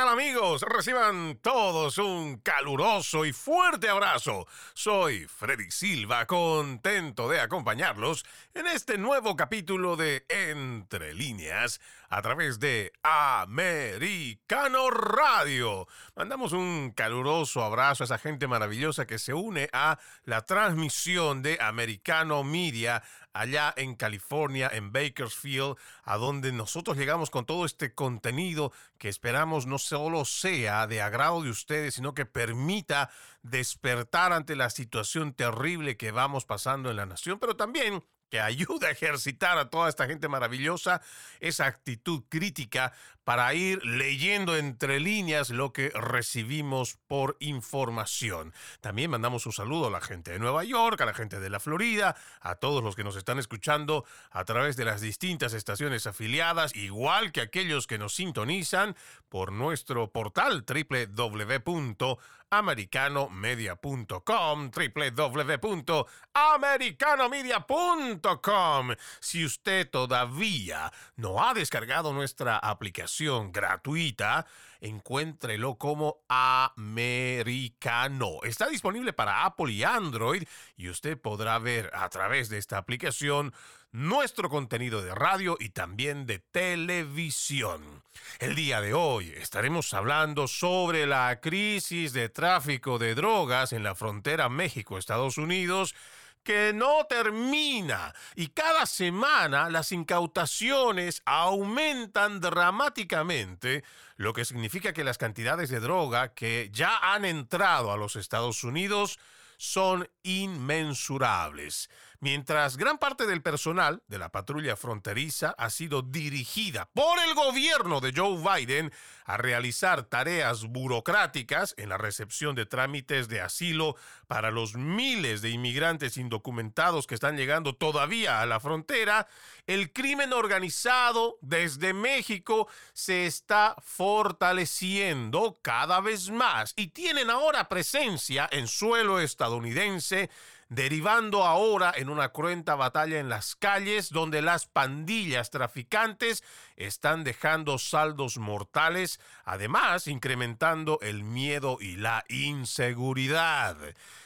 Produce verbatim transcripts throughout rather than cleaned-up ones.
tal, amigos? Reciban todos un caluroso y fuerte abrazo. Soy Freddy Silva, contento de acompañarlos en este nuevo capítulo de Entre Líneas a través de Americano Radio. Mandamos un caluroso abrazo a esa gente maravillosa que se une a la transmisión de Americano Media allá en California, en Bakersfield, a donde nosotros llegamos con todo este contenido que esperamos no solo sea de agrado de ustedes, sino que permita despertar ante la situación terrible que vamos pasando en la nación, pero también que ayuda a ejercitar a toda esta gente maravillosa esa actitud crítica para ir leyendo entre líneas lo que recibimos por información. También mandamos un saludo a la gente de Nueva York, a la gente de la Florida, a todos los que nos están escuchando a través de las distintas estaciones afiliadas, igual que aquellos que nos sintonizan por nuestro portal doble u doble u doble u punto americano media punto com, doble u doble u doble u punto americano media punto com. Si usted todavía no ha descargado nuestra aplicación gratuita, encuéntrelo como Americano. Está disponible para Apple y Android y usted podrá ver a través de esta aplicación nuestro contenido de radio y también de televisión. El día de hoy estaremos hablando sobre la crisis de tráfico de drogas en la frontera México-Estados Unidos, que no termina, y cada semana las incautaciones aumentan dramáticamente, lo que significa que las cantidades de droga que ya han entrado a los Estados Unidos son inmensurables. Mientras gran parte del personal de la patrulla fronteriza ha sido dirigida por el gobierno de Joe Biden a realizar tareas burocráticas en la recepción de trámites de asilo para los miles de inmigrantes indocumentados que están llegando todavía a la frontera, el crimen organizado desde México se está fortaleciendo cada vez más y tienen ahora presencia en suelo estadounidense, derivando ahora en una cruenta batalla en las calles donde las pandillas traficantes están dejando saldos mortales, además incrementando el miedo y la inseguridad.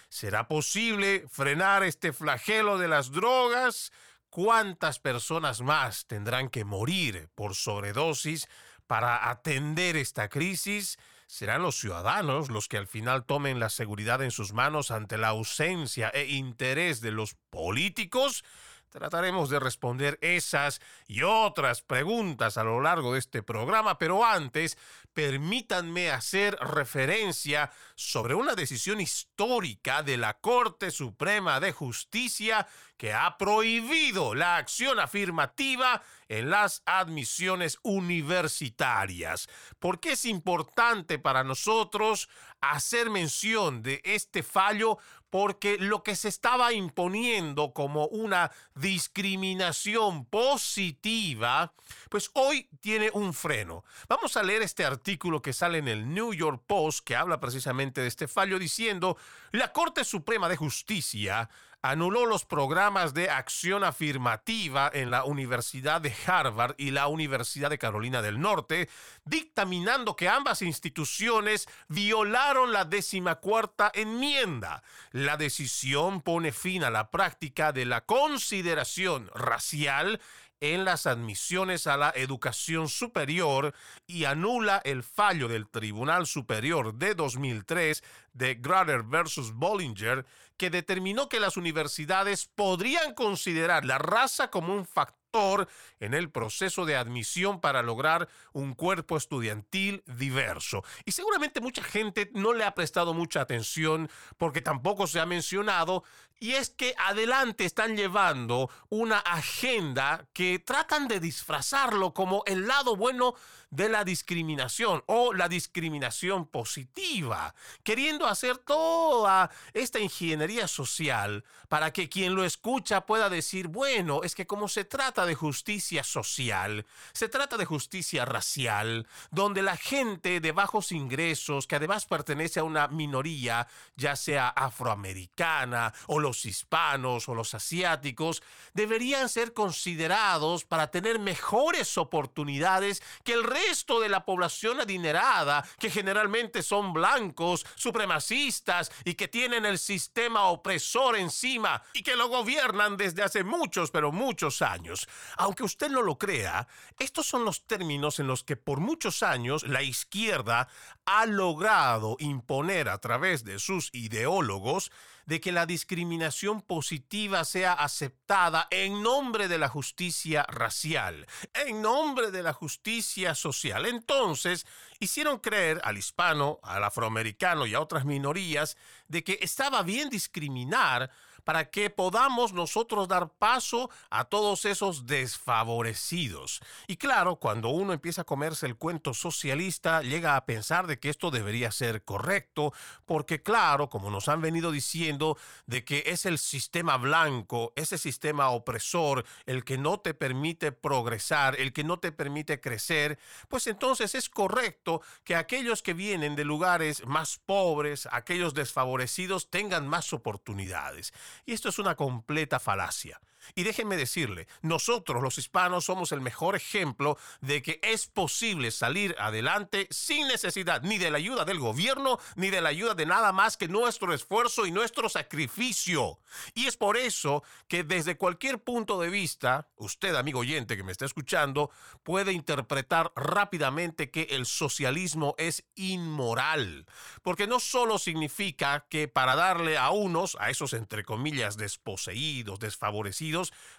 ¿Será posible frenar este flagelo de las drogas? ¿Cuántas personas más tendrán que morir por sobredosis para atender esta crisis? Serán los ciudadanos los que al final tomen la seguridad en sus manos ante la ausencia e interés de los políticos. Trataremos de responder esas y otras preguntas a lo largo de este programa, pero antes, permítanme hacer referencia sobre una decisión histórica de la Corte Suprema de Justicia que ha prohibido la acción afirmativa en las admisiones universitarias. ¿Por qué es importante para nosotros hacer mención de este fallo? Porque lo que se estaba imponiendo como una discriminación positiva, pues hoy tiene un freno. Vamos a leer este artículo que sale en el New York Post, que habla precisamente de este fallo, diciendo: la Corte Suprema de Justicia anuló los programas de acción afirmativa en la Universidad de Harvard y la Universidad de Carolina del Norte, dictaminando que ambas instituciones violaron la decimacuarta enmienda. La decisión pone fin a la práctica de la consideración racial en las admisiones a la educación superior y anula el fallo del Tribunal Superior de dos mil tres de Grutter versus Bollinger, que determinó que las universidades podrían considerar la raza como un factor en el proceso de admisión para lograr un cuerpo estudiantil diverso. Y seguramente mucha gente no le ha prestado mucha atención porque tampoco se ha mencionado, y es que adelante están llevando una agenda que tratan de disfrazarlo como el lado bueno de la discriminación o la discriminación positiva, queriendo hacer toda esta ingeniería social para que quien lo escucha pueda decir, bueno, es que como se trata de justicia social, se trata de justicia racial, donde la gente de bajos ingresos, que además pertenece a una minoría, ya sea afroamericana o los los hispanos o los asiáticos deberían ser considerados para tener mejores oportunidades que el resto de la población adinerada, que generalmente son blancos, supremacistas y que tienen el sistema opresor encima y que lo gobiernan desde hace muchos, pero muchos años. Aunque usted no lo crea, estos son los términos en los que por muchos años la izquierda ha logrado imponer a través de sus ideólogos de que la discriminación positiva sea aceptada en nombre de la justicia racial, en nombre de la justicia social. Entonces, hicieron creer al hispano, al afroamericano y a otras minorías de que estaba bien discriminar para que podamos nosotros dar paso a todos esos desfavorecidos. Y claro, cuando uno empieza a comerse el cuento socialista, llega a pensar de que esto debería ser correcto, porque claro, como nos han venido diciendo, de que es el sistema blanco, ese sistema opresor, el que no te permite progresar, el que no te permite crecer, pues entonces es correcto que aquellos que vienen de lugares más pobres, aquellos desfavorecidos, tengan más oportunidades. Y esto es una completa falacia. Y déjenme decirle, nosotros los hispanos somos el mejor ejemplo de que es posible salir adelante sin necesidad ni de la ayuda del gobierno, ni de la ayuda de nada más que nuestro esfuerzo y nuestro sacrificio. Y es por eso que desde cualquier punto de vista, usted, amigo oyente que me está escuchando, puede interpretar rápidamente que el socialismo es inmoral. Porque no solo significa que para darle a unos, a esos entre comillas desposeídos, desfavorecidos,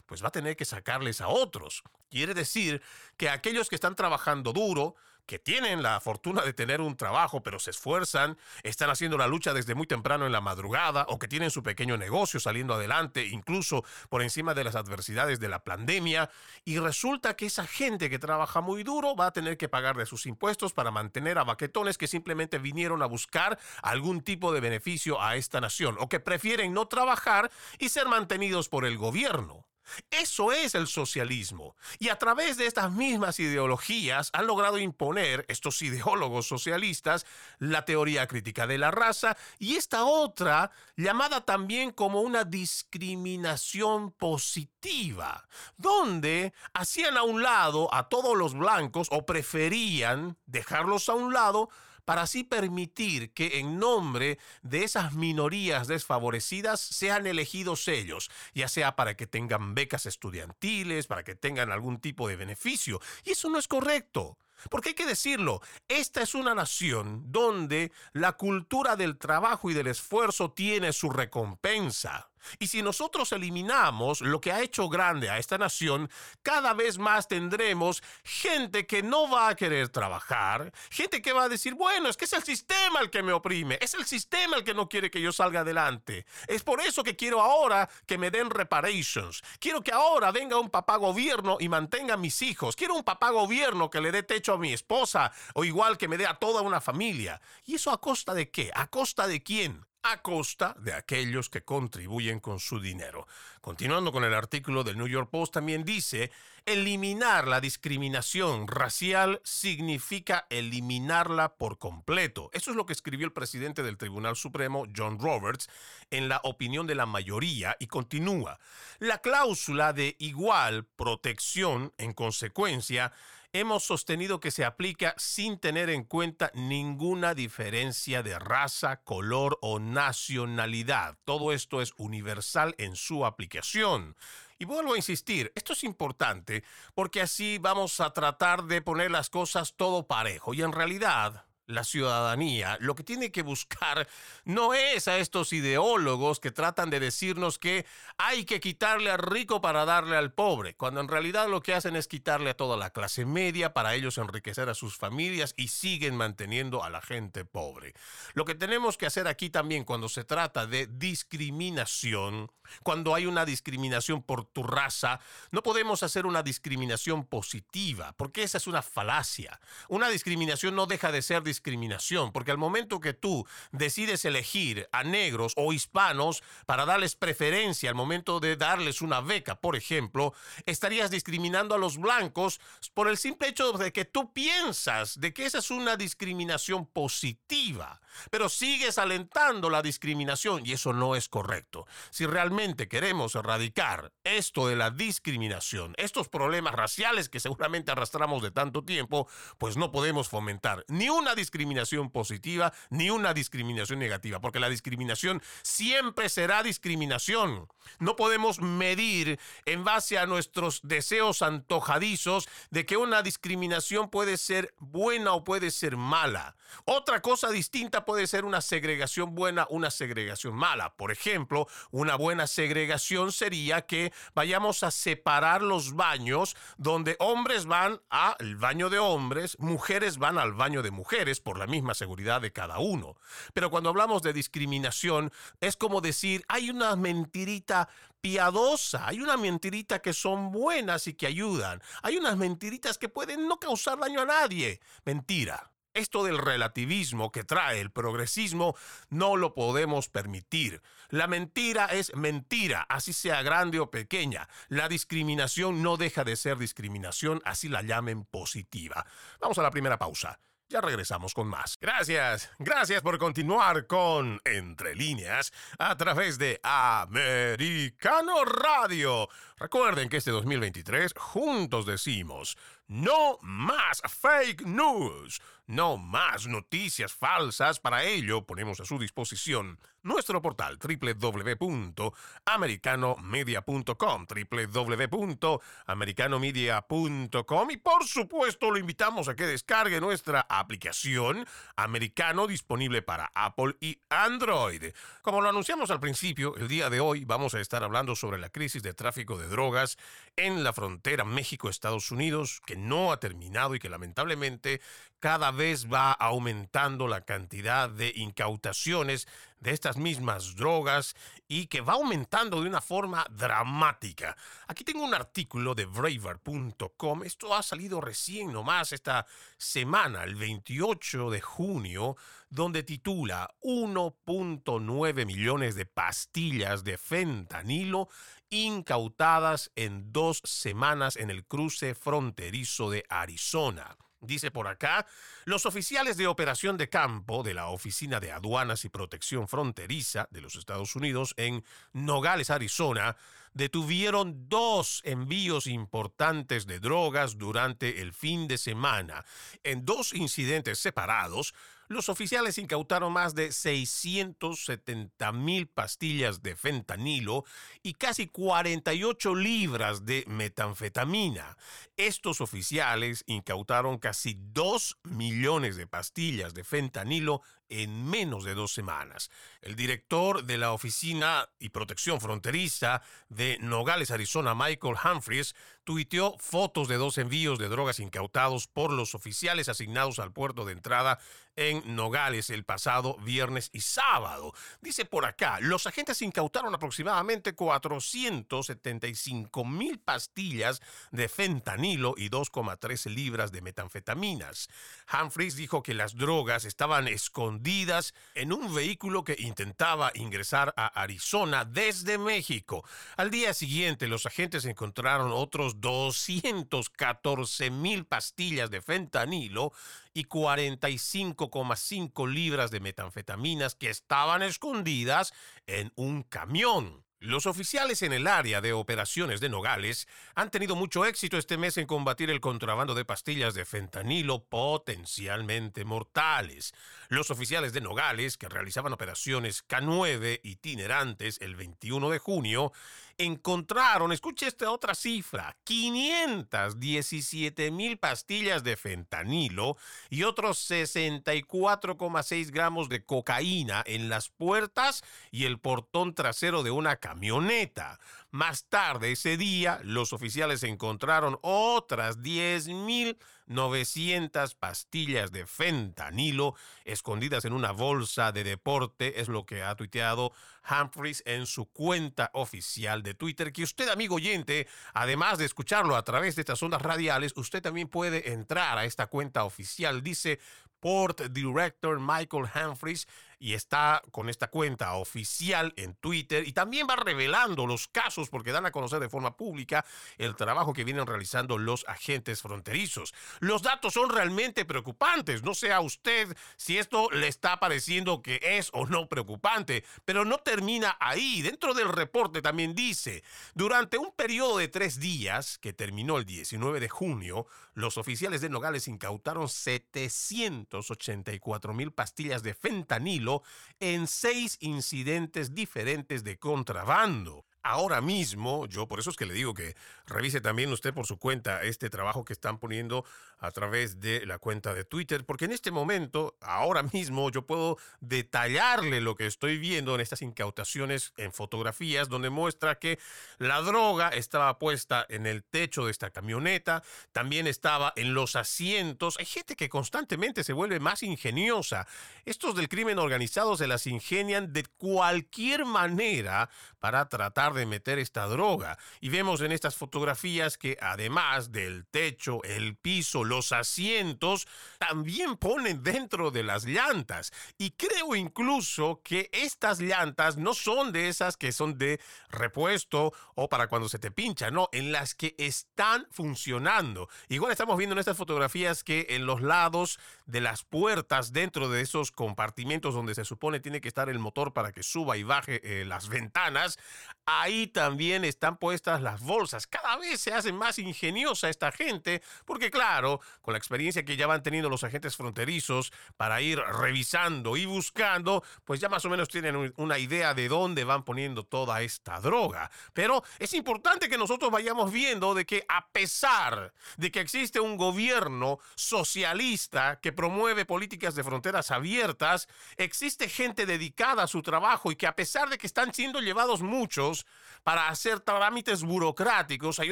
pues va a tener que sacarles a otros. Quiere decir que aquellos que están trabajando duro, que tienen la fortuna de tener un trabajo, pero se esfuerzan, están haciendo la lucha desde muy temprano en la madrugada, o que tienen su pequeño negocio saliendo adelante, incluso por encima de las adversidades de la pandemia, y resulta que esa gente que trabaja muy duro va a tener que pagar de sus impuestos para mantener a baquetones que simplemente vinieron a buscar algún tipo de beneficio a esta nación, o que prefieren no trabajar y ser mantenidos por el gobierno. Eso es el socialismo. Y a través de estas mismas ideologías han logrado imponer, estos ideólogos socialistas, la teoría crítica de la raza y esta otra llamada también como una discriminación positiva, donde hacían a un lado a todos los blancos o preferían dejarlos a un lado para así permitir que en nombre de esas minorías desfavorecidas sean elegidos ellos, ya sea para que tengan becas estudiantiles, para que tengan algún tipo de beneficio. Y eso no es correcto. Porque hay que decirlo, esta es una nación donde la cultura del trabajo y del esfuerzo tiene su recompensa. Y si nosotros eliminamos lo que ha hecho grande a esta nación, cada vez más tendremos gente que no va a querer trabajar, gente que va a decir, bueno, es que es el sistema el que me oprime, es el sistema el que no quiere que yo salga adelante. Es por eso que quiero ahora que me den reparations. Quiero que ahora venga un papá gobierno y mantenga a mis hijos. Quiero un papá gobierno que le dé techo a mi esposa o igual que me dé a toda una familia. ¿Y eso a costa de qué? ¿A costa de quién? A costa de aquellos que contribuyen con su dinero. Continuando con el artículo del New York Post, también dice, eliminar la discriminación racial significa eliminarla por completo. Eso es lo que escribió el presidente del Tribunal Supremo, John Roberts, en la opinión de la mayoría, y continúa. La cláusula de igual protección, en consecuencia, hemos sostenido que se aplica sin tener en cuenta ninguna diferencia de raza, color o nacionalidad. Todo esto es universal en su aplicación. Y vuelvo a insistir, esto es importante porque así vamos a tratar de poner las cosas todo parejo. Y en realidad, la ciudadanía lo que tiene que buscar no es a estos ideólogos que tratan de decirnos que hay que quitarle al rico para darle al pobre, cuando en realidad lo que hacen es quitarle a toda la clase media para ellos enriquecer a sus familias y siguen manteniendo a la gente pobre. Lo que tenemos que hacer aquí también cuando se trata de discriminación, cuando hay una discriminación por tu raza, no podemos hacer una discriminación positiva, porque esa es una falacia. Una discriminación no deja de ser discriminación. discriminación, porque al momento que tú decides elegir a negros o hispanos para darles preferencia al momento de darles una beca, por ejemplo, estarías discriminando a los blancos por el simple hecho de que tú piensas de que esa es una discriminación positiva. pero sigues alentando la discriminación y eso no es correcto. Si realmente queremos erradicar esto de la discriminación, estos problemas raciales que seguramente arrastramos de tanto tiempo, pues no podemos fomentar ni una discriminación positiva ni una discriminación negativa, porque la discriminación siempre será discriminación. No podemos medir en base a nuestros deseos antojadizos de que una discriminación puede ser buena o puede ser mala. Otra cosa distinta puede ser una segregación buena, una segregación mala. Por ejemplo, una buena segregación sería que vayamos a separar los baños donde hombres van al baño de hombres, mujeres van al baño de mujeres por la misma seguridad de cada uno. Pero cuando hablamos de discriminación, es como decir, hay una mentirita piadosa, hay una mentirita que son buenas y que ayudan. Hay unas mentiritas que pueden no causar daño a nadie. Mentira. Esto del relativismo que trae el progresismo no lo podemos permitir. La mentira es mentira, así sea grande o pequeña. La discriminación no deja de ser discriminación, así la llamen positiva. Vamos a la primera pausa. Ya regresamos con más. Gracias, gracias por continuar con Entre Líneas a través de Americano Radio. Recuerden que este dos mil veintitrés juntos decimos no más fake news, no más noticias falsas. Para ello ponemos a su disposición nuestro portal doble u doble u doble u punto americano media punto com, doble u doble u doble u punto americano media punto com, y por supuesto lo invitamos a que descargue nuestra aplicación Americano disponible para Apple y Android. Como lo anunciamos al principio, el día de hoy vamos a estar hablando sobre la crisis de tráfico de drogas en la frontera México-Estados Unidos, que no ha terminado y que lamentablemente cada vez va aumentando la cantidad de incautaciones de estas mismas drogas y que va aumentando de una forma dramática. Aquí tengo un artículo de Breitbart punto com. Esto ha salido recién nomás esta semana, el veintiocho de junio, donde titula uno punto nueve millones de pastillas de fentanilo incautadas en dos semanas en el cruce fronterizo de Arizona. Dice por acá, los oficiales de operación de campo de la Oficina de Aduanas y Protección Fronteriza de los Estados Unidos en Nogales, Arizona, detuvieron dos envíos importantes de drogas durante el fin de semana. En dos incidentes separados, los oficiales incautaron más de seiscientas setenta mil pastillas de fentanilo y casi cuarenta y ocho libras de metanfetamina. Estos oficiales incautaron casi dos millones de pastillas de fentanilo en menos de dos semanas. El director de la Oficina y Protección Fronteriza de Nogales, Arizona, Michael Humphries, tuiteó fotos de dos envíos de drogas incautados por los oficiales asignados al puerto de entrada en Nogales el pasado viernes y sábado. Dice por acá, los agentes incautaron aproximadamente cuatrocientas setenta y cinco mil pastillas de fentanilo y dos coma tres libras de metanfetaminas. Humphries dijo que las drogas estaban escondidas en un vehículo que intentaba ingresar a Arizona desde México. Al día siguiente, los agentes encontraron otros doscientas catorce mil pastillas de fentanilo y cuarenta y cinco coma cinco libras de metanfetaminas que estaban escondidas en un camión. Los oficiales en el área de operaciones de Nogales han tenido mucho éxito este mes en combatir el contrabando de pastillas de fentanilo potencialmente mortales. Los oficiales de Nogales, que realizaban operaciones K nueve itinerantes el veintiuno de junio, encontraron, escuche esta otra cifra, quinientas diecisiete mil pastillas de fentanilo y otros sesenta y cuatro coma seis gramos de cocaína en las puertas y el portón trasero de una camioneta. Más tarde ese día, los oficiales encontraron otras diez mil novecientas pastillas de fentanilo escondidas en una bolsa de deporte, es lo que ha tuiteado Humphries en su cuenta oficial de Twitter, que usted, amigo oyente, además de escucharlo a través de estas ondas radiales, usted también puede entrar a esta cuenta oficial. Dice Port Director Michael Humphries y está con esta cuenta oficial en Twitter, y también va revelando los casos porque dan a conocer de forma pública el trabajo que vienen realizando los agentes fronterizos. Los datos son realmente preocupantes. No sé a usted si esto le está pareciendo que es o no preocupante, pero no termina ahí. Dentro del reporte también dice, durante un periodo de tres días que terminó el diecinueve de junio, los oficiales de Nogales incautaron setecientos ochenta y cuatro mil pastillas de fentanilo en seis incidentes diferentes de contrabando. Ahora mismo, yo por eso es que le digo que revise también usted por su cuenta este trabajo que están poniendo a través de la cuenta de Twitter, porque en este momento, ahora mismo, yo puedo detallarle lo que estoy viendo en estas incautaciones en fotografías, donde muestra que la droga estaba puesta en el techo de esta camioneta, también estaba en los asientos. Hay gente que constantemente se vuelve más ingeniosa. Estos del crimen organizado se las ingenian de cualquier manera para tratar de meter esta droga. Y vemos en estas fotografías que además del techo, el piso, los asientos, también ponen dentro de las llantas. Y creo incluso que estas llantas no son de esas que son de repuesto o para cuando se te pincha, no, en las que están funcionando. Igual estamos viendo en estas fotografías que en los lados de las puertas, dentro de esos compartimentos donde se supone tiene que estar el motor para que suba y baje eh, las ventanas, ahí también están puestas las bolsas. Cada vez se hace más ingeniosa esta gente, porque claro, con la experiencia que ya van teniendo los agentes fronterizos para ir revisando y buscando, pues ya más o menos tienen una idea de dónde van poniendo toda esta droga. Pero es importante que nosotros vayamos viendo de que a pesar de que existe un gobierno socialista que promueve políticas de fronteras abiertas, existe gente dedicada a su trabajo y que a pesar de que están siendo llevados muchos para hacer trámites burocráticos, hay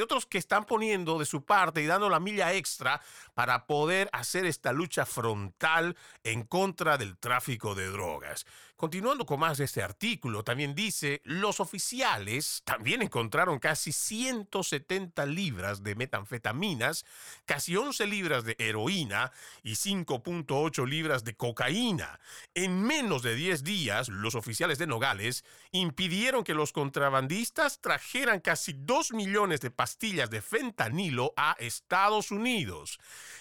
otros que están poniendo de su parte y dando la milla extra para poder hacer esta lucha frontal en contra del tráfico de drogas. Continuando con más de este artículo, también dice, los oficiales también encontraron casi ciento setenta libras de metanfetaminas, casi once libras de heroína y cinco punto ocho libras de cocaína. En menos de diez días, los oficiales de Nogales impidieron que los contrabandistas trajeran casi dos millones de pastillas de fentanilo a Estados Unidos.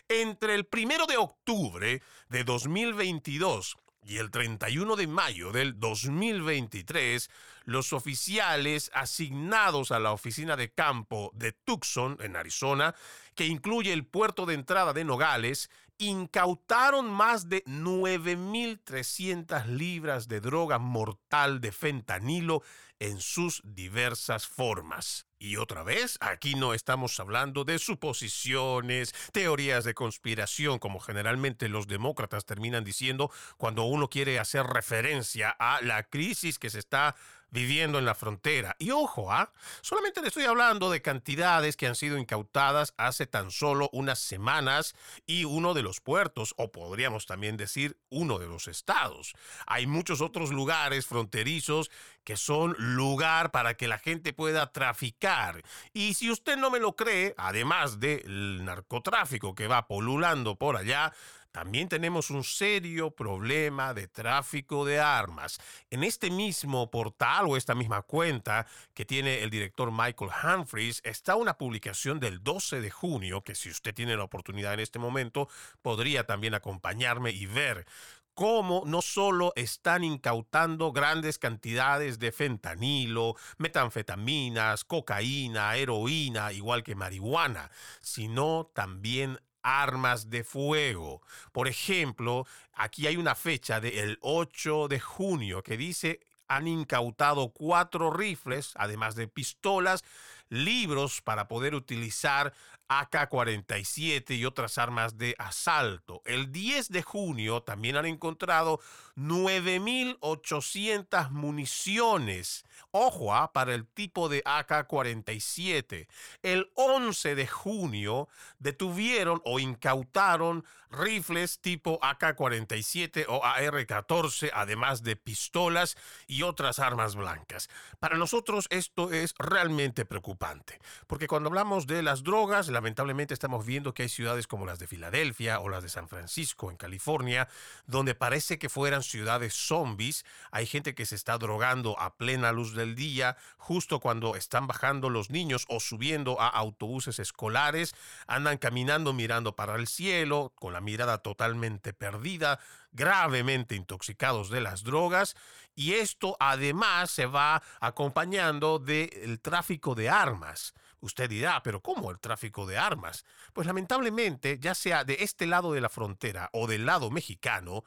Entre el primero de octubre de dos mil veintidós, y el treinta y uno de mayo del dos mil veintitrés, los oficiales asignados a la oficina de campo de Tucson, en Arizona, que incluye el puerto de entrada de Nogales, incautaron más de nueve mil trescientas libras de droga mortal de fentanilo en sus diversas formas. Y otra vez, aquí no estamos hablando de suposiciones, teorías de conspiración, como generalmente los demócratas terminan diciendo cuando uno quiere hacer referencia a la crisis que se está viviendo en la frontera. Y ojo, ¿eh? solamente le estoy hablando de cantidades que han sido incautadas hace tan solo unas semanas y uno de los puertos, o podríamos también decir uno de los estados. Hay muchos otros lugares fronterizos que son lugar para que la gente pueda traficar. Y si usted no me lo cree, además del narcotráfico que va polulando por allá, también tenemos un serio problema de tráfico de armas. En este mismo portal o esta misma cuenta que tiene el director Michael Humphries está una publicación del doce de junio que si usted tiene la oportunidad en este momento podría también acompañarme y ver cómo no solo están incautando grandes cantidades de fentanilo, metanfetaminas, cocaína, heroína, igual que marihuana, sino también armas de fuego. Por ejemplo, aquí hay una fecha del ocho de junio que dice han incautado cuatro rifles, además de pistolas, libros para poder utilizar A K cuarenta y siete y otras armas de asalto. El diez de junio también han encontrado nueve mil ochocientas municiones. Ojo, ¿ah? para el tipo de A K cuarenta y siete. El once de junio detuvieron o incautaron rifles tipo A K cuarenta y siete o A R catorce, además de pistolas y otras armas blancas. Para nosotros esto es realmente preocupante, porque cuando hablamos de las drogas, la lamentablemente estamos viendo que hay ciudades como las de Filadelfia o las de San Francisco en California, donde parece que fueran ciudades zombies. Hay gente que se está drogando a plena luz del día, justo cuando están bajando los niños o subiendo a autobuses escolares. Andan caminando mirando para el cielo, con la mirada totalmente perdida, gravemente intoxicados de las drogas. Y esto además se va acompañando del tráfico de armas. Usted dirá, ¿pero cómo el tráfico de armas? Pues lamentablemente, ya sea de este lado de la frontera o del lado mexicano,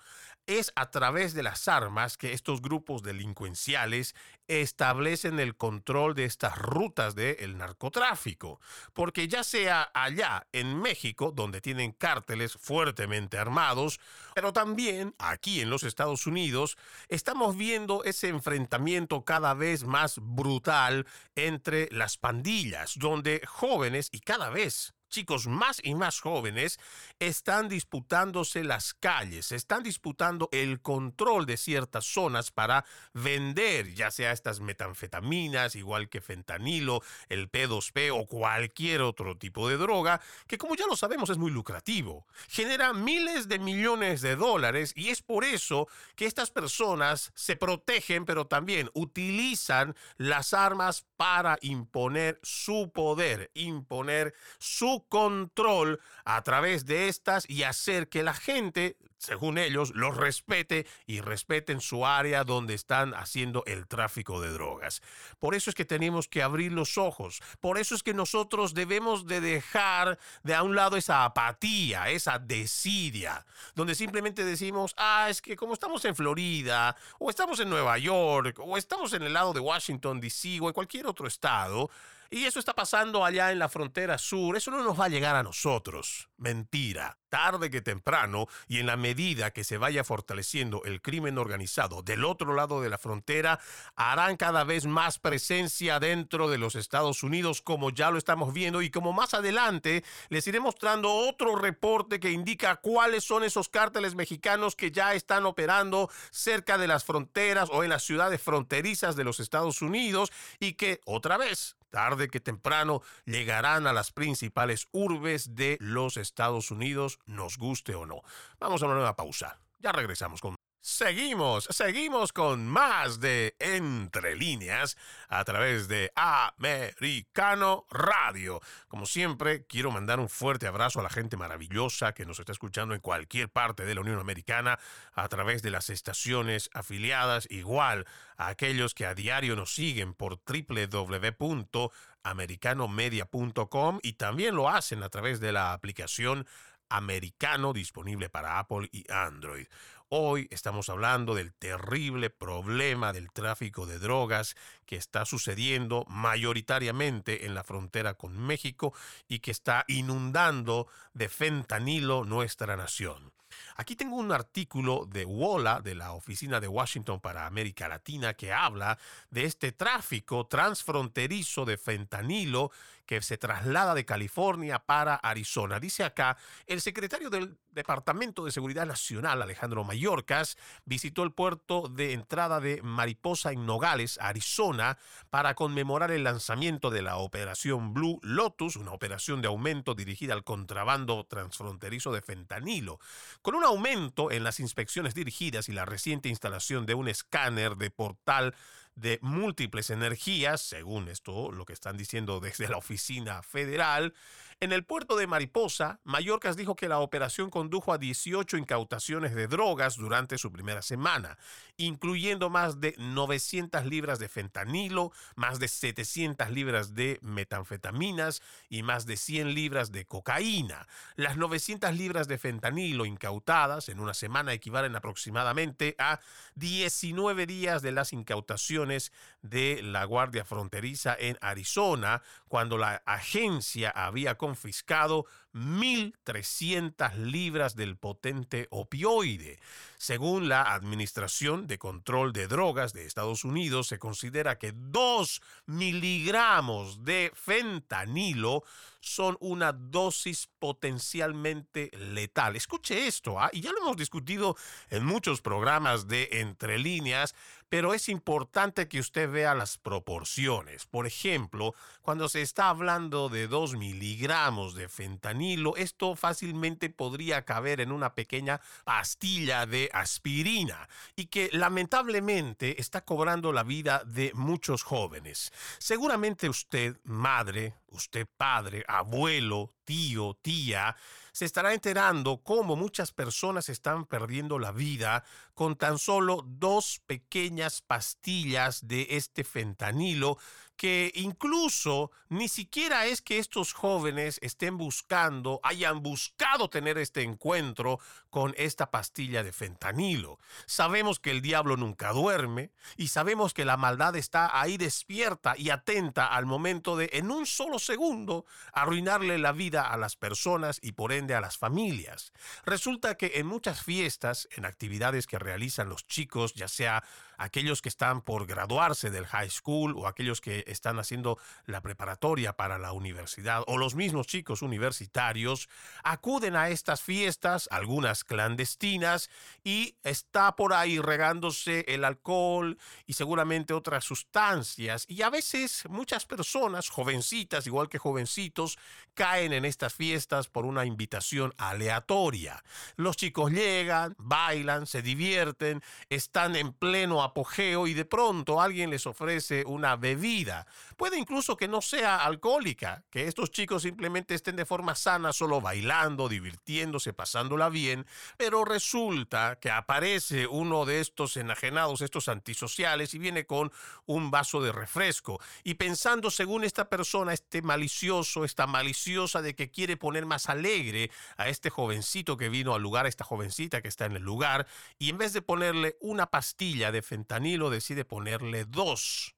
es a través de las armas que estos grupos delincuenciales establecen el control de estas rutas del narcotráfico. Porque ya sea allá en México, donde tienen cárteles fuertemente armados, pero también aquí en los Estados Unidos, estamos viendo ese enfrentamiento cada vez más brutal entre las pandillas, donde jóvenes y cada vez chicos más y más jóvenes están disputándose las calles, están disputando el control de ciertas zonas para vender, ya sea estas metanfetaminas, igual que fentanilo, el P dos P o cualquier otro tipo de droga, que como ya lo sabemos es muy lucrativo. Genera miles de millones de dólares y es por eso que estas personas se protegen, pero también utilizan las armas para imponer su poder, imponer su control a través de estas y hacer que la gente, según ellos, los respete y respeten su área donde están haciendo el tráfico de drogas. Por eso es que tenemos que abrir los ojos. Por eso es que nosotros debemos de dejar de a un lado esa apatía, esa desidia, donde simplemente decimos, ah, es que como estamos en Florida, o estamos en Nueva York, o estamos en el lado de Washington, D C, o en cualquier otro estado, y eso está pasando allá en la frontera sur, eso no nos va a llegar a nosotros. Mentira. Tarde que temprano, y en la medida que se vaya fortaleciendo el crimen organizado del otro lado de la frontera, harán cada vez más presencia dentro de los Estados Unidos, como ya lo estamos viendo, y como más adelante les iré mostrando otro reporte que indica cuáles son esos cárteles mexicanos que ya están operando cerca de las fronteras o en las ciudades fronterizas de los Estados Unidos, y que, otra vez, tarde que temprano llegarán a las principales urbes de los Estados Unidos, nos guste o no. Vamos a una nueva pausa. Ya regresamos con... Seguimos, seguimos con más de Entre Líneas a través de Americano Radio. Como siempre, quiero mandar un fuerte abrazo a la gente maravillosa que nos está escuchando en cualquier parte de la Unión Americana a través de las estaciones afiliadas. Igual a aquellos que a diario nos siguen por doble u doble u doble u punto americano media punto com y también lo hacen a través de la aplicación Americano disponible para Apple y Android. Hoy estamos hablando del terrible problema del tráfico de drogas que está sucediendo mayoritariamente en la frontera con México y que está inundando de fentanilo nuestra nación. Aquí tengo un artículo de WOLA, de la Oficina de Washington para América Latina, que habla de este tráfico transfronterizo de fentanilo que se traslada de California para Arizona. Dice acá, el secretario del Departamento de Seguridad Nacional, Alejandro Mayorkas, visitó el puerto de entrada de Mariposa en Nogales, Arizona, para conmemorar el lanzamiento de la operación Blue Lotus, una operación de aumento dirigida al contrabando transfronterizo de fentanilo. Con un aumento en las inspecciones dirigidas y la reciente instalación de un escáner de portal de múltiples energías, según esto lo que están diciendo desde la oficina federal, en el puerto de Mariposa, Mayorkas dijo que la operación condujo a dieciocho incautaciones de drogas durante su primera semana, incluyendo más de novecientas libras de fentanilo, más de setecientas libras de metanfetaminas y más de cien libras de cocaína. Las novecientas libras de fentanilo incautadas en una semana equivalen aproximadamente a diecinueve días de las incautaciones de la Guardia Fronteriza en Arizona, cuando la agencia había confiscado mil trescientas libras del potente opioide. Según la Administración de Control de Drogas de Estados Unidos, se considera que dos miligramos de fentanilo son una dosis potencialmente letal. Escuche esto, ¿eh? Y ya lo hemos discutido en muchos programas de Entre Líneas, pero es importante que usted vea las proporciones. Por ejemplo, cuando se está hablando de dos miligramos de fentanilo, esto fácilmente podría caber en una pequeña pastilla de aspirina y que lamentablemente está cobrando la vida de muchos jóvenes. Seguramente usted, madre, usted, padre, abuelo, tío, tía, se estará enterando cómo muchas personas están perdiendo la vida con tan solo dos pequeñas pastillas de este fentanilo, que incluso ni siquiera es que estos jóvenes estén buscando, hayan buscado tener este encuentro con esta pastilla de fentanilo. Sabemos que el diablo nunca duerme y sabemos que la maldad está ahí despierta y atenta al momento de, en un solo segundo, arruinarle la vida a las personas y por ende a las familias. Resulta que en muchas fiestas, en actividades que realizan los chicos, ya sea aquellos que están por graduarse del high school o aquellos que están haciendo la preparatoria para la universidad, o los mismos chicos universitarios acuden a estas fiestas, algunas clandestinas, y está por ahí regándose el alcohol y seguramente otras sustancias. Y a veces muchas personas, jovencitas igual que jovencitos, caen en estas fiestas por una invitación aleatoria. Los chicos llegan, bailan, se divierten, están en pleno apogeo y de pronto alguien les ofrece una bebida. Puede incluso que no sea alcohólica, que estos chicos simplemente estén de forma sana, solo bailando, divirtiéndose, pasándola bien, pero resulta que aparece uno de estos enajenados, estos antisociales, y viene con un vaso de refresco. Y pensando, según esta persona, este malicioso, esta maliciosa, de que quiere poner más alegre a este jovencito que vino al lugar, a esta jovencita que está en el lugar, y en vez de ponerle una pastilla de fentanilo, decide ponerle dos.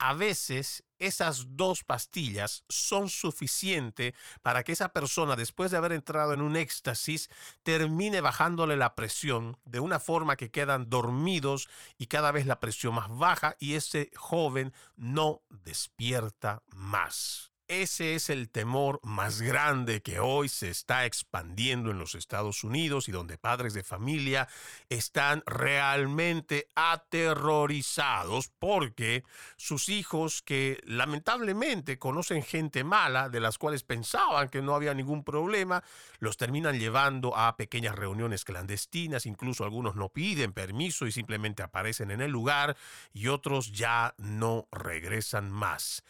A veces esas dos pastillas son suficientes para que esa persona, después de haber entrado en un éxtasis, termine bajándole la presión de una forma que quedan dormidos y cada vez la presión más baja, y ese joven no despierta más. Ese es el temor más grande que hoy se está expandiendo en los Estados Unidos y donde padres de familia están realmente aterrorizados porque sus hijos, que lamentablemente conocen gente mala de las cuales pensaban que no había ningún problema, los terminan llevando a pequeñas reuniones clandestinas. Incluso algunos no piden permiso y simplemente aparecen en el lugar, y otros ya no regresan más.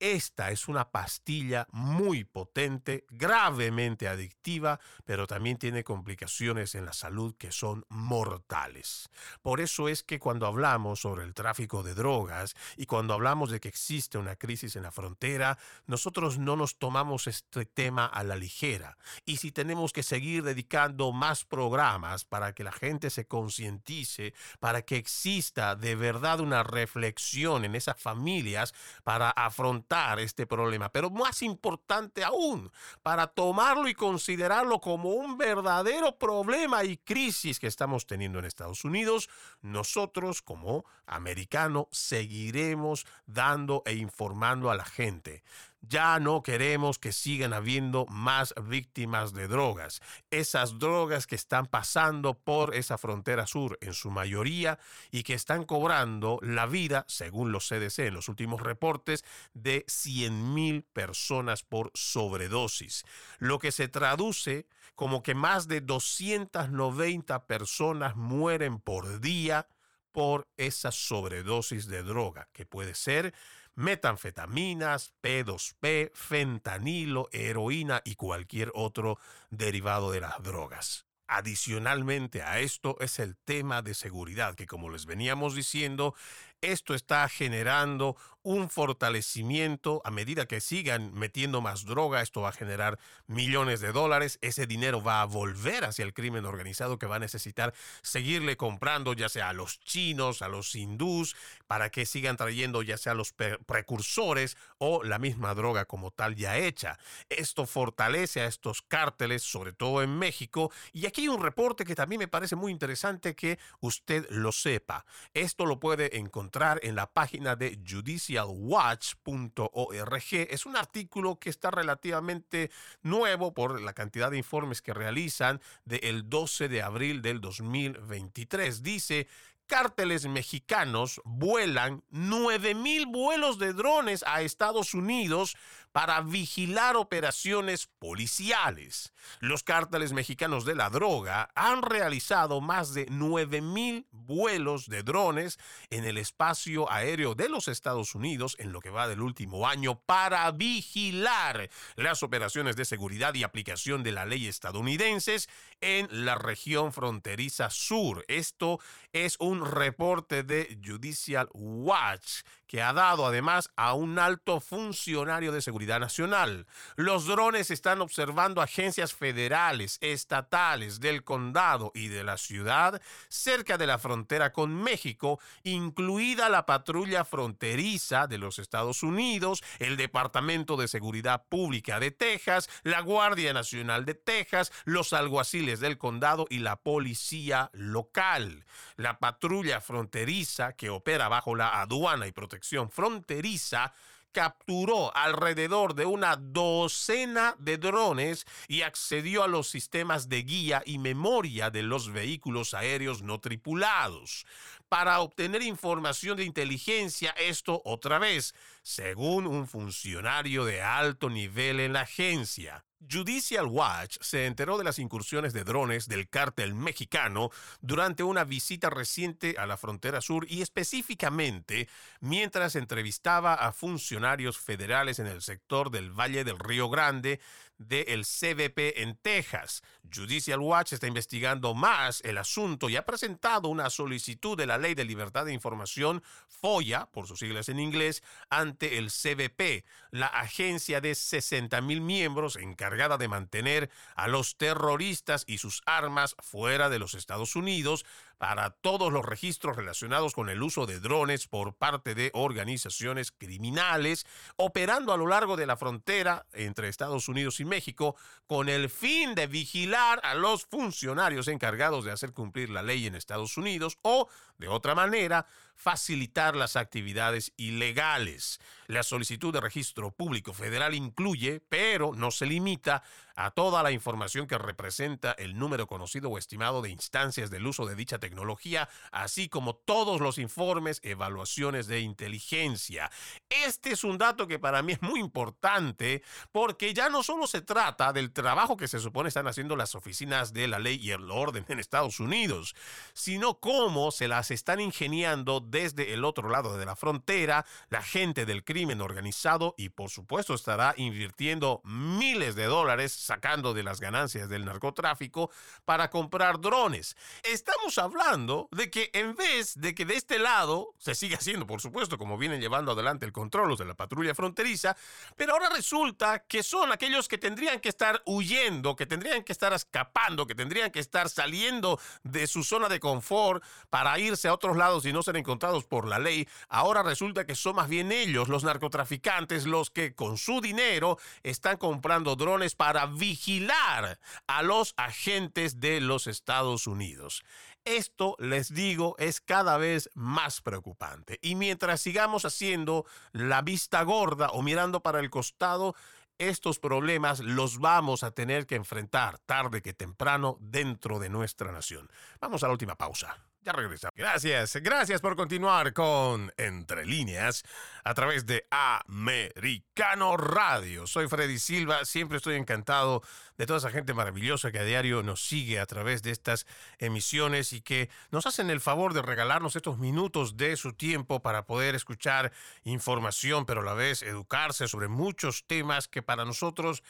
Esta es una pastilla muy potente, gravemente adictiva, pero también tiene complicaciones en la salud que son mortales. Por eso es que cuando hablamos sobre el tráfico de drogas y cuando hablamos de que existe una crisis en la frontera, nosotros no nos tomamos este tema a la ligera. Y si tenemos que seguir dedicando más programas para que la gente se concientice, para que exista de verdad una reflexión en esas familias para afrontar este problema, pero más importante aún, para tomarlo y considerarlo como un verdadero problema y crisis que estamos teniendo en Estados Unidos, nosotros como Americano seguiremos dando e informando a la gente. Ya no queremos que sigan habiendo más víctimas de drogas. Esas drogas que están pasando por esa frontera sur en su mayoría y que están cobrando la vida, según los C D C en los últimos reportes, de cien mil personas por sobredosis. Lo que se traduce como que más de doscientas noventa personas mueren por día por esa sobredosis de droga, que puede ser metanfetaminas, P dos P, fentanilo, heroína y cualquier otro derivado de las drogas. Adicionalmente a esto es el tema de seguridad, que como les veníamos diciendo, Esto está generando un fortalecimiento. A medida que sigan metiendo más droga, esto va a generar millones de dólares. Ese dinero va a volver hacia el crimen organizado, que va a necesitar seguirle comprando, ya sea a los chinos, a los hindús, para que sigan trayendo ya sea los precursores o la misma droga como tal ya hecha. Esto fortalece a estos cárteles, sobre todo en México. Y aquí hay un reporte que también me parece muy interesante que usted lo sepa. Esto lo puede encontrar en la página de judicial watch punto org. Es un artículo que está relativamente nuevo por la cantidad de informes que realizan del doce de abril del dos mil veintitrés. Dice: cárteles mexicanos vuelan nueve mil vuelos de drones a Estados Unidos para vigilar operaciones policiales. Los cárteles mexicanos de la droga han realizado más de nueve mil vuelos de drones en el espacio aéreo de los Estados Unidos en lo que va del último año para vigilar las operaciones de seguridad y aplicación de la ley estadounidenses en la región fronteriza sur. Esto es un Un reporte de Judicial Watch que ha dado además a un alto funcionario de seguridad nacional. Los drones están observando agencias federales, estatales, del condado y de la ciudad cerca de la frontera con México, incluida la Patrulla Fronteriza de los Estados Unidos, el Departamento de Seguridad Pública de Texas, la Guardia Nacional de Texas, los alguaciles del condado y la policía local. La Patrulla Fronteriza, que opera bajo la Aduana y Protección Fronteriza, capturó alrededor de una docena de drones y accedió a los sistemas de guía y memoria de los vehículos aéreos no tripulados para obtener información de inteligencia. Esto otra vez, según un funcionario de alto nivel en la agencia. Judicial Watch se enteró de las incursiones de drones del cártel mexicano durante una visita reciente a la frontera sur y específicamente mientras entrevistaba a funcionarios federales en el sector del Valle del Río Grande del C B P en Texas. Judicial Watch está investigando más el asunto y ha presentado una solicitud de la Ley de Libertad de Información, FOIA, por sus siglas en inglés, ante el C B P, la agencia de sesenta mil miembros encargada de mantener a los terroristas y sus armas fuera de los Estados Unidos, para todos los registros relacionados con el uso de drones por parte de organizaciones criminales operando a lo largo de la frontera entre Estados Unidos y México, con el fin de vigilar a los funcionarios encargados de hacer cumplir la ley en Estados Unidos o, de otra manera, facilitar las actividades ilegales. La solicitud de registro público federal incluye, pero no se limita, a toda la información que representa el número conocido o estimado de instancias del uso de dicha tecnología, así como todos los informes, evaluaciones de inteligencia. Este es un dato que para mí es muy importante, porque ya no solo se trata del trabajo que se supone están haciendo las oficinas de la ley y el orden en Estados Unidos, sino cómo se las están ingeniando desde el otro lado de la frontera, la gente del crimen organizado, y por supuesto estará invirtiendo miles de dólares sacando de las ganancias del narcotráfico para comprar drones. Estamos hablando de que en vez de que de este lado se siga haciendo, por supuesto, como vienen llevando adelante el control de la patrulla fronteriza, pero ahora resulta que son aquellos que tendrían que estar huyendo, que tendrían que estar escapando, que tendrían que estar saliendo de su zona de confort para irse a otros lados y no ser encontrados por la ley. Ahora resulta que son más bien ellos, los narcotraficantes, los que con su dinero están comprando drones para vigilar a los agentes de los Estados Unidos. Esto, les digo, es cada vez más preocupante. Y mientras sigamos haciendo la vista gorda o mirando para el costado, estos problemas los vamos a tener que enfrentar tarde que temprano dentro de nuestra nación. Vamos a la última pausa. Ya regresamos. Gracias, gracias por continuar con Entre Líneas a través de Americano Radio. Soy Freddy Silva, siempre estoy encantado de toda esa gente maravillosa que a diario nos sigue a través de estas emisiones y que nos hacen el favor de regalarnos estos minutos de su tiempo para poder escuchar información, pero a la vez educarse sobre muchos temas que para nosotros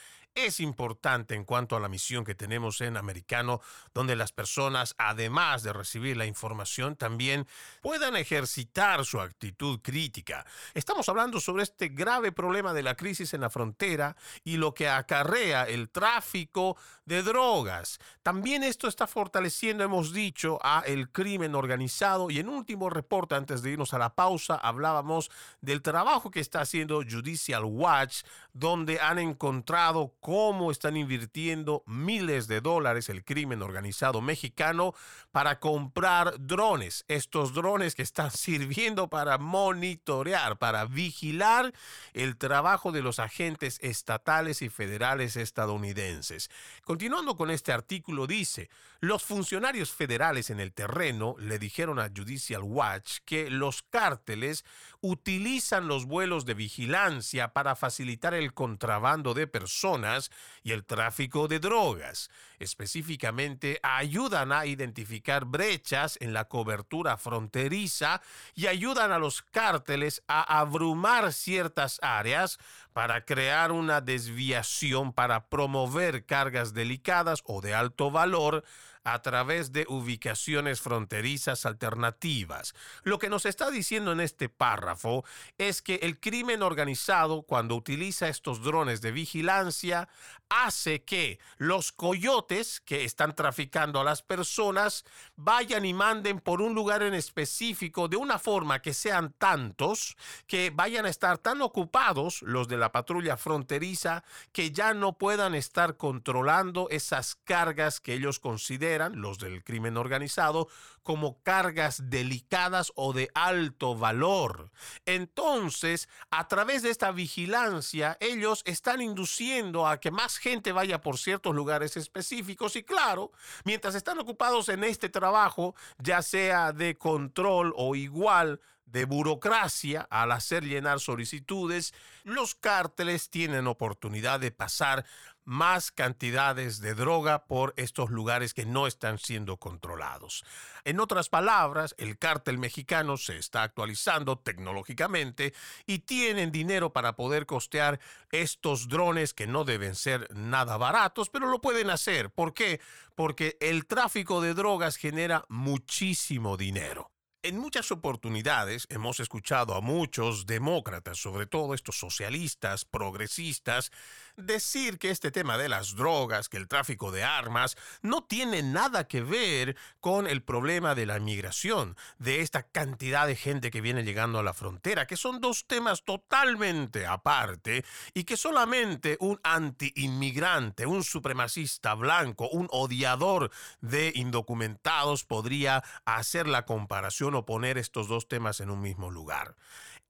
es importante en cuanto a la misión que tenemos en Americano, donde las personas, además de recibir la información, también puedan ejercitar su actitud crítica. Estamos hablando sobre este grave problema de la crisis en la frontera y lo que acarrea el tráfico de drogas. También esto está fortaleciendo, hemos dicho, a el crimen organizado. Y en último reporte, antes de irnos a la pausa, hablábamos del trabajo que está haciendo Judicial Watch, donde han encontrado cómo están invirtiendo miles de dólares el crimen organizado mexicano para comprar drones. Estos drones que están sirviendo para monitorear, para vigilar el trabajo de los agentes estatales y federales estadounidenses. Continuando con este artículo, dice: los funcionarios federales en el terreno le dijeron a Judicial Watch que los cárteles utilizan los vuelos de vigilancia para facilitar el contrabando de personas y el tráfico de drogas. Específicamente, ayudan a identificar brechas en la cobertura fronteriza y ayudan a los cárteles a abrumar ciertas áreas para crear una desviación para promover cargas delicadas o de alto valor a través de ubicaciones fronterizas alternativas. Lo que nos está diciendo en este párrafo es que el crimen organizado, cuando utiliza estos drones de vigilancia, hace que los coyotes que están traficando a las personas vayan y manden por un lugar en específico de una forma que sean tantos que vayan a estar tan ocupados los de la patrulla fronteriza que ya no puedan estar controlando esas cargas que ellos consideran, los del crimen organizado, como cargas delicadas o de alto valor. Entonces, a través de esta vigilancia, ellos están induciendo a que más gente vaya por ciertos lugares específicos y, claro, mientras están ocupados en este trabajo, ya sea de control o igual de burocracia, al hacer llenar solicitudes, los cárteles tienen oportunidad de pasar más cantidades de droga por estos lugares que no están siendo controlados. En otras palabras, el cártel mexicano se está actualizando tecnológicamente y tienen dinero para poder costear estos drones que no deben ser nada baratos, pero lo pueden hacer. ¿Por qué? Porque el tráfico de drogas genera muchísimo dinero. En muchas oportunidades hemos escuchado a muchos demócratas, sobre todo estos socialistas, progresistas, decir que este tema de las drogas, que el tráfico de armas, no tiene nada que ver con el problema de la inmigración, de esta cantidad de gente que viene llegando a la frontera, que son dos temas totalmente aparte y que solamente un anti-inmigrante, un supremacista blanco, un odiador de indocumentados podría hacer la comparación o poner estos dos temas en un mismo lugar.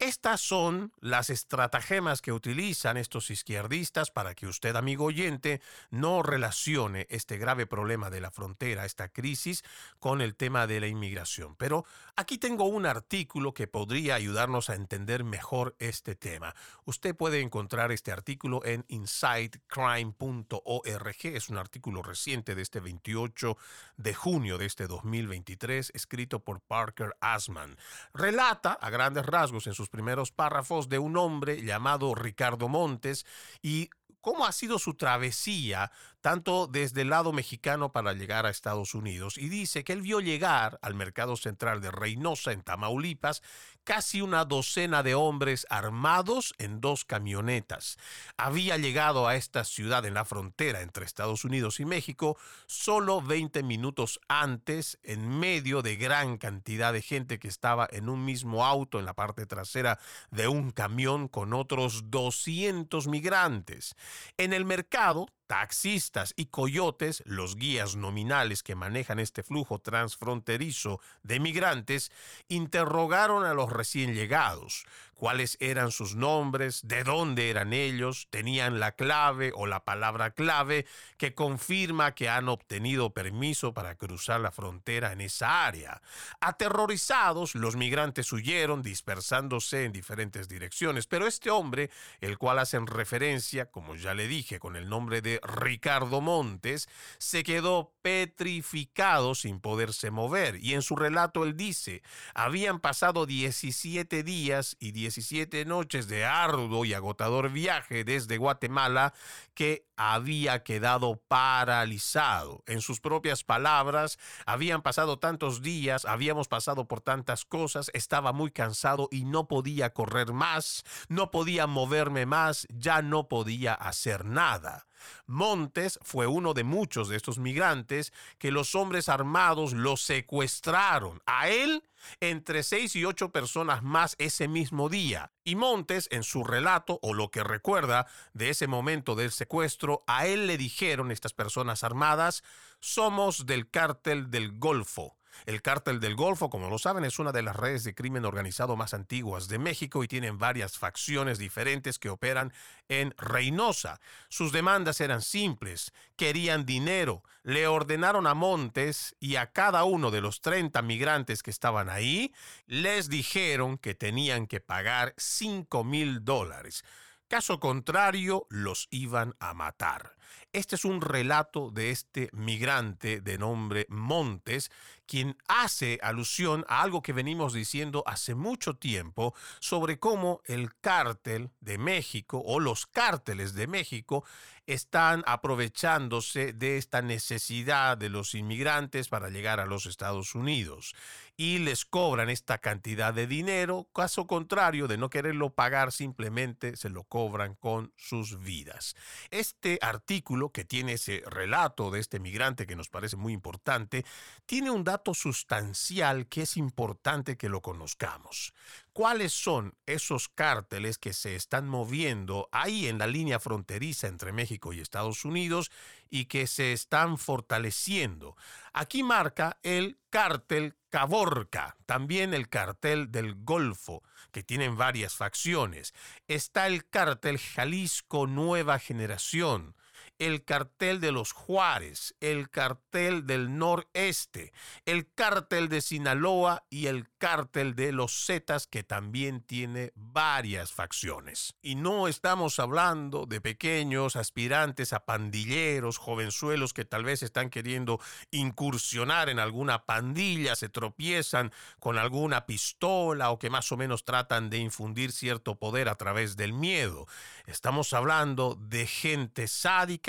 Estas son las estratagemas que utilizan estos izquierdistas para que usted, amigo oyente, no relacione este grave problema de la frontera, esta crisis, con el tema de la inmigración. Pero aquí tengo un artículo que podría ayudarnos a entender mejor este tema. Usted puede encontrar este artículo en insight crime punto org. Es un artículo reciente de este veintiocho de junio de este dos mil veintitrés, escrito por Parker Asman. Relata a grandes rasgos en sus primeros párrafos de un hombre llamado Ricardo Montes y cómo ha sido su travesía tanto desde el lado mexicano para llegar a Estados Unidos, y dice que él vio llegar al mercado central de Reynosa, en Tamaulipas, casi una docena de hombres armados en dos camionetas. Había llegado a esta ciudad en la frontera entre Estados Unidos y México solo veinte minutos antes, en medio de gran cantidad de gente que estaba en un mismo auto en la parte trasera de un camión con otros doscientos migrantes. En el mercado, taxistas y coyotes, los guías nominales que manejan este flujo transfronterizo de migrantes, interrogaron a los recién llegados. ¿Cuáles eran sus nombres? ¿De dónde eran ellos? ¿Tenían la clave o la palabra clave que confirma que han obtenido permiso para cruzar la frontera en esa área? Aterrorizados, los migrantes huyeron, dispersándose en diferentes direcciones. Pero este hombre, el cual hacen referencia, como ya le dije, con el nombre de Ricardo Montes, se quedó petrificado sin poderse mover. Y en su relato él dice: habían pasado diecisiete días y diez diecisiete noches de arduo y agotador viaje desde Guatemala que había quedado paralizado. En sus propias palabras, habían pasado tantos días, habíamos pasado por tantas cosas, estaba muy cansado y no podía correr más, no podía moverme más, ya no podía hacer nada. Montes fue uno de muchos de estos migrantes que los hombres armados lo secuestraron. A él, entre seis y ocho personas más ese mismo día. Y Montes, en su relato, o lo que recuerda de ese momento del secuestro, a él le dijeron estas personas armadas: somos del Cártel del Golfo. El Cártel del Golfo, como lo saben, es una de las redes de crimen organizado más antiguas de México y tienen varias facciones diferentes que operan en Reynosa. Sus demandas eran simples, querían dinero. Le ordenaron a Montes y a cada uno de los treinta migrantes que estaban ahí, les dijeron que tenían que pagar cinco mil dólares. Caso contrario, los iban a matar. Este es un relato de este migrante de nombre Montes, quien hace alusión a algo que venimos diciendo hace mucho tiempo sobre cómo el cártel de México o los cárteles de México están aprovechándose de esta necesidad de los inmigrantes para llegar a los Estados Unidos y les cobran esta cantidad de dinero. Caso contrario, de no quererlo pagar, simplemente se lo cobran con sus vidas. Este artículo que tiene ese relato de este migrante que nos parece muy importante, tiene un dato sustancial que es importante que lo conozcamos. ¿Cuáles son esos cárteles que se están moviendo ahí en la línea fronteriza entre México y Estados Unidos y que se están fortaleciendo? Aquí marca el Cártel Caborca, también el Cártel del Golfo, que tienen varias facciones. Está el Cártel Jalisco Nueva Generación, el Cártel de los Juárez, el Cártel del Noreste, el Cártel de Sinaloa y el Cártel de los Zetas, que también tiene varias facciones. Y no estamos hablando de pequeños aspirantes a pandilleros, jovenzuelos que tal vez están queriendo incursionar en alguna pandilla, se tropiezan con alguna pistola o que más o menos tratan de infundir cierto poder a través del miedo. Estamos hablando de gente sádica,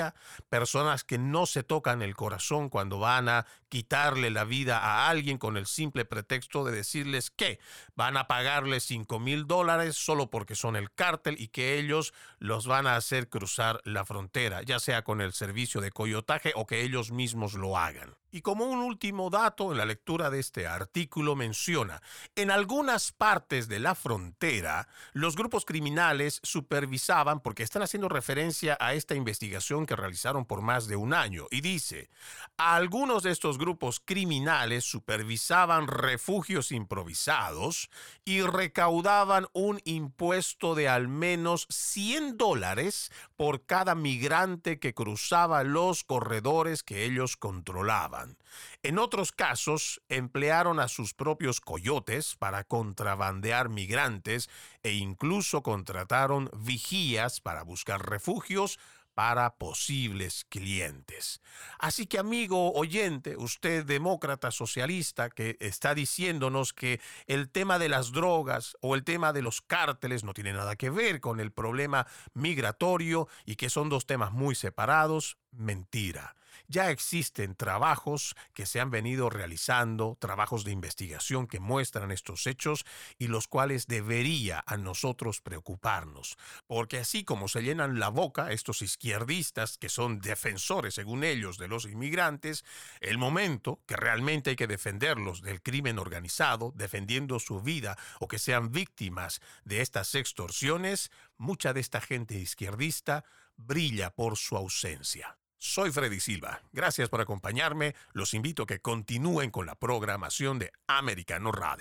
personas que no se tocan el corazón cuando van a quitarle la vida a alguien con el simple pretexto de decirles que van a pagarle cinco mil dólares solo porque son el cártel y que ellos los van a hacer cruzar la frontera, ya sea con el servicio de coyotaje o que ellos mismos lo hagan. Y como un último dato, en la lectura de este artículo menciona, en algunas partes de la frontera, los grupos criminales supervisaban, porque están haciendo referencia a esta investigación que realizaron por más de un año, y dice, algunos de estos grupos criminales supervisaban refugios improvisados y recaudaban un impuesto de al menos cien dólares por cada migrante que cruzaba los corredores que ellos controlaban. En otros casos, emplearon a sus propios coyotes para contrabandear migrantes e incluso contrataron vigías para buscar refugios para posibles clientes. Así que, amigo oyente, usted demócrata socialista que está diciéndonos que el tema de las drogas o el tema de los cárteles no tiene nada que ver con el problema migratorio y que son dos temas muy separados, mentira. Ya existen trabajos que se han venido realizando, trabajos de investigación que muestran estos hechos y los cuales debería a nosotros preocuparnos. Porque así como se llenan la boca estos izquierdistas que son defensores, según ellos, de los inmigrantes, el momento que realmente hay que defenderlos del crimen organizado, defendiendo su vida o que sean víctimas de estas extorsiones, mucha de esta gente izquierdista brilla por su ausencia. Soy Freddy Silva. Gracias por acompañarme. Los invito a que continúen con la programación de Americano Radio.